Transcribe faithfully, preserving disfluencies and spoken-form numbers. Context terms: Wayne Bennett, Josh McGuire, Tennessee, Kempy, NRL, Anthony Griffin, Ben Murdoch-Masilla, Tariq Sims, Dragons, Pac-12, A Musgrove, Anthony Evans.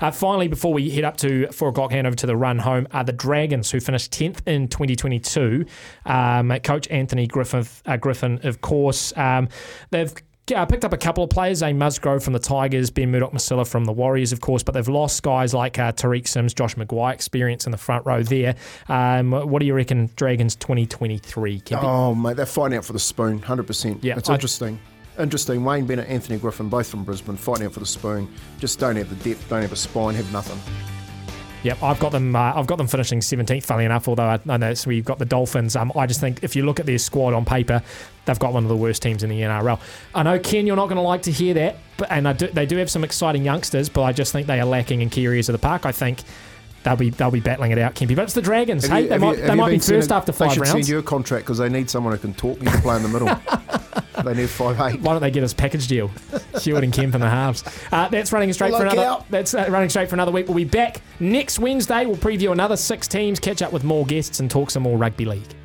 Uh, finally, before we head up to four o'clock, hand over to the run home, are the Dragons, who finished tenth in twenty twenty-two. Um, Coach Anthony Griffin, uh, Griffin of course. Um, they've uh, picked up a couple of players, A Musgrove from the Tigers, Ben Murdoch-Masilla from the Warriors, of course, but they've lost guys like uh, Tariq Sims, Josh McGuire, experience in the front row there. Um, what do you reckon, Dragons twenty twenty-three, Kempy? Oh, mate, they're fighting out for the spoon, one hundred percent. Yeah, it's I- interesting. Interesting. Wayne Bennett, Anthony Griffin, both from Brisbane, fighting out for the spoon. Just don't have the depth, don't have a spine, have nothing. Yep, I've got them. Uh, I've got them finishing seventeenth. Funnily enough, although I, I know it's, we've got the Dolphins. Um, I just think if you look at their squad on paper, they've got one of the worst teams in the N R L. I know, Ken, you're not going to like to hear that, but and I do, they do have some exciting youngsters, but I just think they are lacking in key areas of the park. I think they'll be they'll be battling it out, Kempy. But it's the Dragons. Have hey, you, they might you, they might be first a, after five rounds. They should rounds. send you a contract because they need someone who can talk. You can play in the middle. They need five eight. Why don't they get us package deal? Hewitt and Kemp in the halves. Uh, that's running straight Look for another. Out. That's uh, running straight for another week. We'll be back next Wednesday. We'll preview another six teams, catch up with more guests, and talk some more rugby league.